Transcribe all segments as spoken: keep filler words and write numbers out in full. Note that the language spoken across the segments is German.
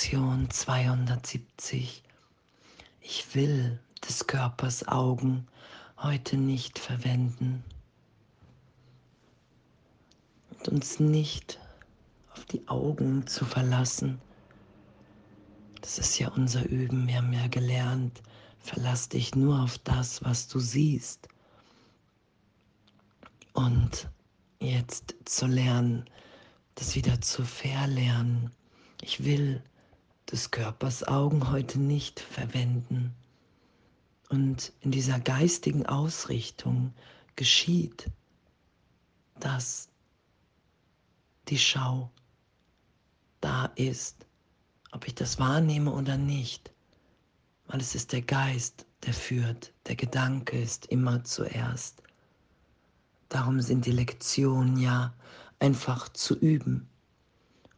Lektion zweihundertsiebzig. Ich will des Körpers Augen heute nicht verwenden und uns nicht auf die Augen zu verlassen. Das ist ja unser Üben, wir haben ja gelernt, verlass dich nur auf das, was du siehst. Und jetzt zu lernen, das wieder zu verlernen. Ich will des Körpers Augen heute nicht verwenden. Und in dieser geistigen Ausrichtung geschieht das, die Schau da ist, ob ich das wahrnehme oder nicht. Weil es ist der Geist, der führt, der Gedanke ist immer zuerst. Darum sind die Lektionen ja einfach zu üben,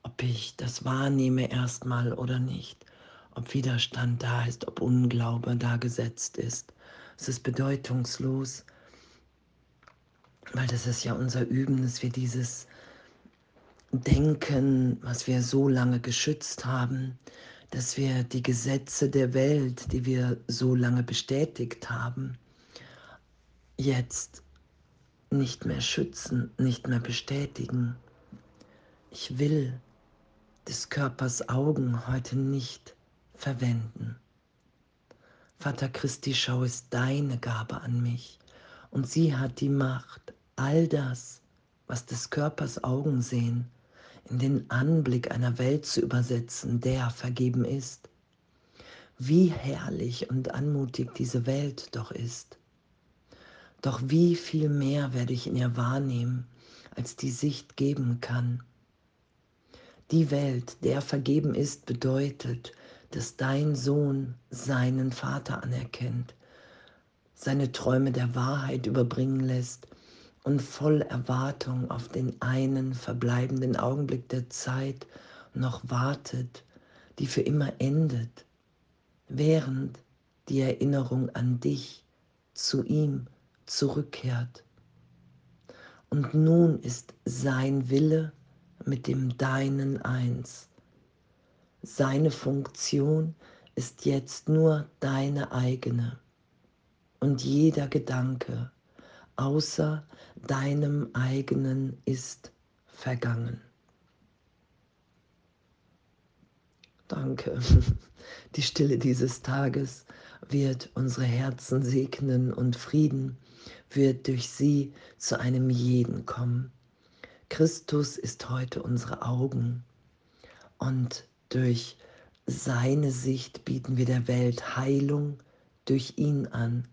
ob ich das wahrnehme erstmal oder nicht, ob Widerstand da ist, ob Unglaube da gesetzt ist. Es ist bedeutungslos, weil das ist ja unser Üben, dass wir dieses Denken, was wir so lange geschützt haben, dass wir die Gesetze der Welt, die wir so lange bestätigt haben, jetzt nicht mehr schützen, nicht mehr bestätigen. Ich will des Körpers Augen heute nicht verwenden. Vater Christi, Schau ist deine Gabe an mich und sie hat die Macht, all das, was des Körpers Augen sehen, in den Anblick einer Welt zu übersetzen, der vergeben ist. Wie herrlich und anmutig diese Welt doch ist. Doch wie viel mehr werde ich in ihr wahrnehmen, als die Sicht geben kann. Die Welt, der vergeben ist, bedeutet, dass dein Sohn seinen Vater anerkennt, seine Träume der Wahrheit überbringen lässt und voll Erwartung auf den einen verbleibenden Augenblick der Zeit noch wartet, die für immer endet, während die Erinnerung an dich zu ihm zurückkehrt. Und nun ist sein Wille mit dem Deinen eins. Seine Funktion ist jetzt nur deine eigene. Und jeder Gedanke außer deinem eigenen ist vergangen. Danke. Die Stille dieses Tages wird unsere Herzen segnen und Frieden wird durch sie zu einem jeden kommen. Christus ist heute unsere Augen und durch seine Sicht bieten wir der Welt Heilung durch ihn an,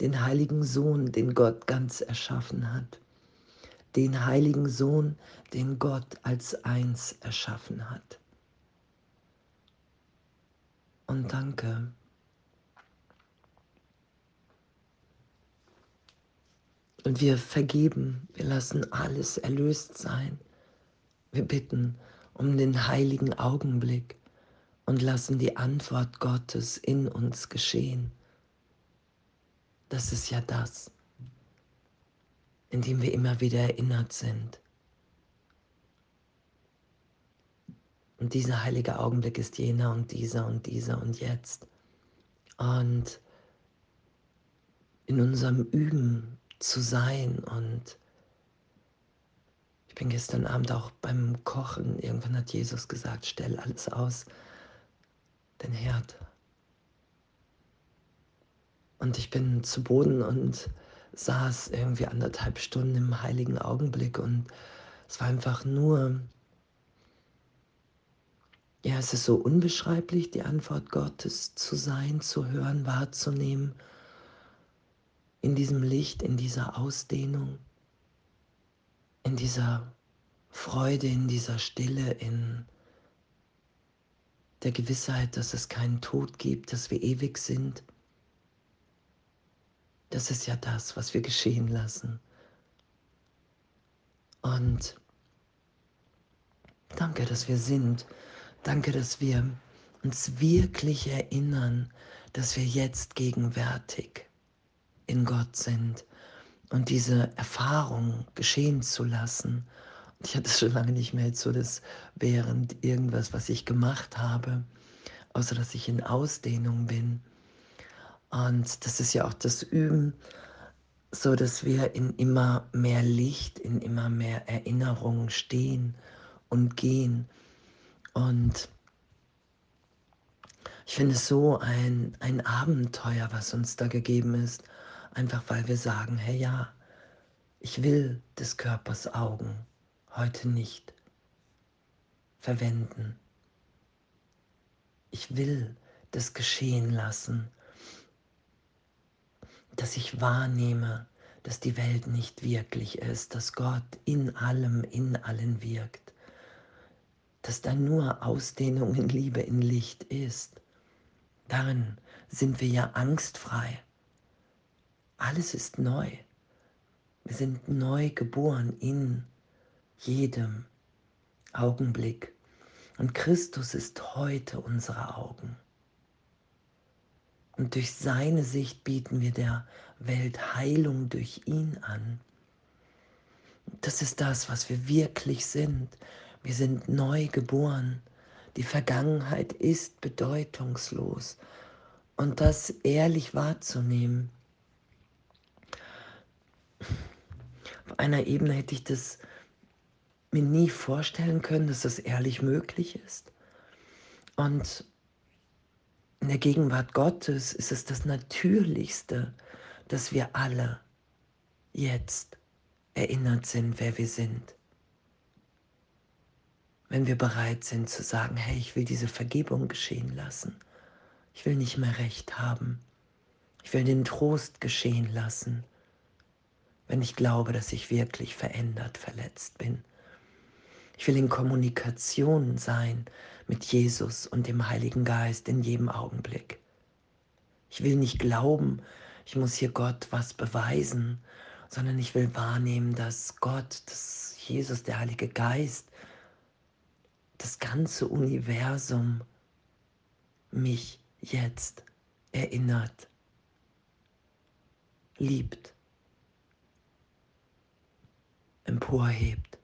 den heiligen Sohn, den Gott ganz erschaffen hat, den heiligen Sohn, den Gott als eins erschaffen hat. Und danke. Und wir vergeben, wir lassen alles erlöst sein. Wir bitten um den heiligen Augenblick und lassen die Antwort Gottes in uns geschehen. Das ist ja das, indem wir immer wieder erinnert sind. Und dieser heilige Augenblick ist jener und dieser und dieser und jetzt. Und in unserem Üben zu sein, und ich bin gestern Abend auch beim Kochen, irgendwann hat Jesus gesagt, stell alles aus, den Herd. Und ich bin zu Boden und saß irgendwie anderthalb Stunden im heiligen Augenblick und es war einfach nur, ja, es ist so unbeschreiblich, die Antwort Gottes zu sein, zu hören, wahrzunehmen, in diesem Licht, in dieser Ausdehnung, in dieser Freude, in dieser Stille, in der Gewissheit, dass es keinen Tod gibt, dass wir ewig sind. Das ist ja das, was wir geschehen lassen. Und danke, dass wir sind. Danke, dass wir uns wirklich erinnern, dass wir jetzt gegenwärtig sind. In Gott sind und diese Erfahrung geschehen zu lassen, Ich hatte schon lange nicht mehr jetzt so das während irgendwas, was ich gemacht habe, außer dass ich in Ausdehnung bin. Und das ist ja auch das Üben, so dass wir in immer mehr Licht, in immer mehr Erinnerungen stehen und gehen. Und ich finde es so ein, ein Abenteuer, was uns da gegeben ist, einfach weil wir sagen, hey ja, ich will des Körpers Augen heute nicht verwenden. Ich will das geschehen lassen, dass ich wahrnehme, dass die Welt nicht wirklich ist, dass Gott in allem, in allen wirkt, dass da nur Ausdehnung in Liebe, in Licht ist. Darin sind wir ja angstfrei. Alles ist neu. Wir sind neu geboren in jedem Augenblick. Und Christus ist heute unsere Augen. Und durch seine Sicht bieten wir der Welt Heilung durch ihn an. Das ist das, was wir wirklich sind. Wir sind neu geboren. Die Vergangenheit ist bedeutungslos. Und das ehrlich wahrzunehmen. Auf einer Ebene hätte ich das mir nie vorstellen können, dass das ehrlich möglich ist. Und in der Gegenwart Gottes ist es das Natürlichste, dass wir alle jetzt erinnert sind, wer wir sind. Wenn wir bereit sind zu sagen, hey, ich will diese Vergebung geschehen lassen. Ich will nicht mehr Recht haben. Ich will den Trost geschehen lassen, wenn ich glaube, dass ich wirklich verändert, verletzt bin. Ich will in Kommunikation sein mit Jesus und dem Heiligen Geist in jedem Augenblick. Ich will nicht glauben, ich muss hier Gott was beweisen, sondern ich will wahrnehmen, dass Gott, dass Jesus, der Heilige Geist, das ganze Universum mich jetzt erinnert, liebt, emporhebt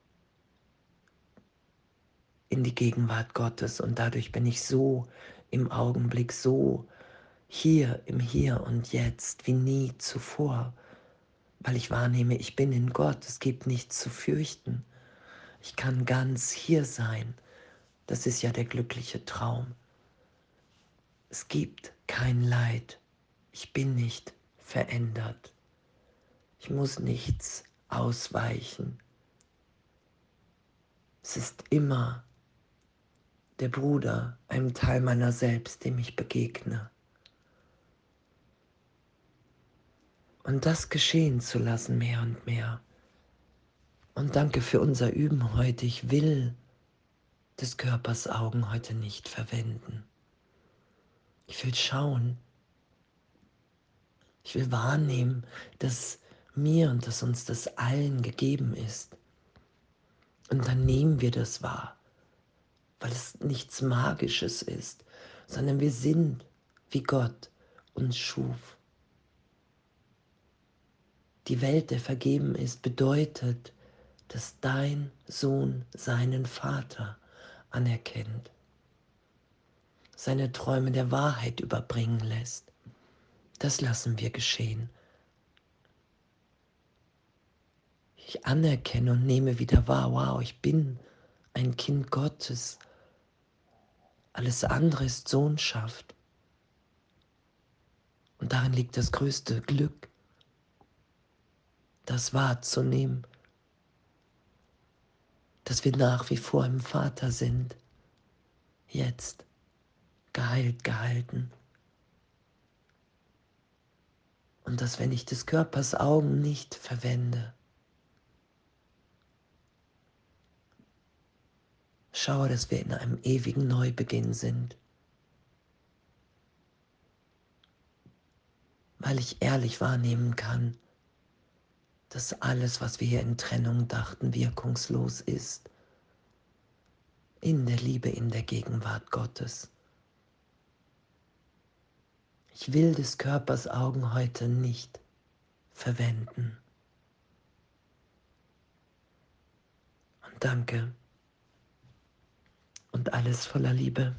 in die Gegenwart Gottes. Und dadurch bin ich so im Augenblick, so hier, im Hier und Jetzt, wie nie zuvor, weil ich wahrnehme, ich bin in Gott, es gibt nichts zu fürchten. Ich kann ganz hier sein. Das ist ja der glückliche Traum. Es gibt kein Leid. Ich bin nicht verändert. Ich muss nichts ausweichen. Es ist immer der Bruder, einem Teil meiner selbst, dem ich begegne. Und das geschehen zu lassen, mehr und mehr. Und danke für unser Üben heute. Ich will des Körpers Augen heute nicht verwenden. Ich will schauen. Ich will wahrnehmen, dass mir und dass uns das allen gegeben ist. Und dann nehmen wir das wahr, weil es nichts Magisches ist, sondern wir sind, wie Gott uns schuf. Die Welt, der vergeben ist, bedeutet, dass dein Sohn seinen Vater anerkennt, seine Träume der Wahrheit überbringen lässt. Das lassen wir geschehen. Ich anerkenne und nehme wieder wahr, wow, ich bin ein Kind Gottes. Alles andere ist Sohnschaft. Und darin liegt das größte Glück, das wahrzunehmen, dass wir nach wie vor im Vater sind, jetzt geheilt gehalten. Und dass, wenn ich des Körpers Augen nicht verwende, schaue, dass wir in einem ewigen Neubeginn sind. Weil ich ehrlich wahrnehmen kann, dass alles, was wir hier in Trennung dachten, wirkungslos ist. In der Liebe, in der Gegenwart Gottes. Ich will des Körpers Augen heute nicht verwenden. Danke und alles voller Liebe.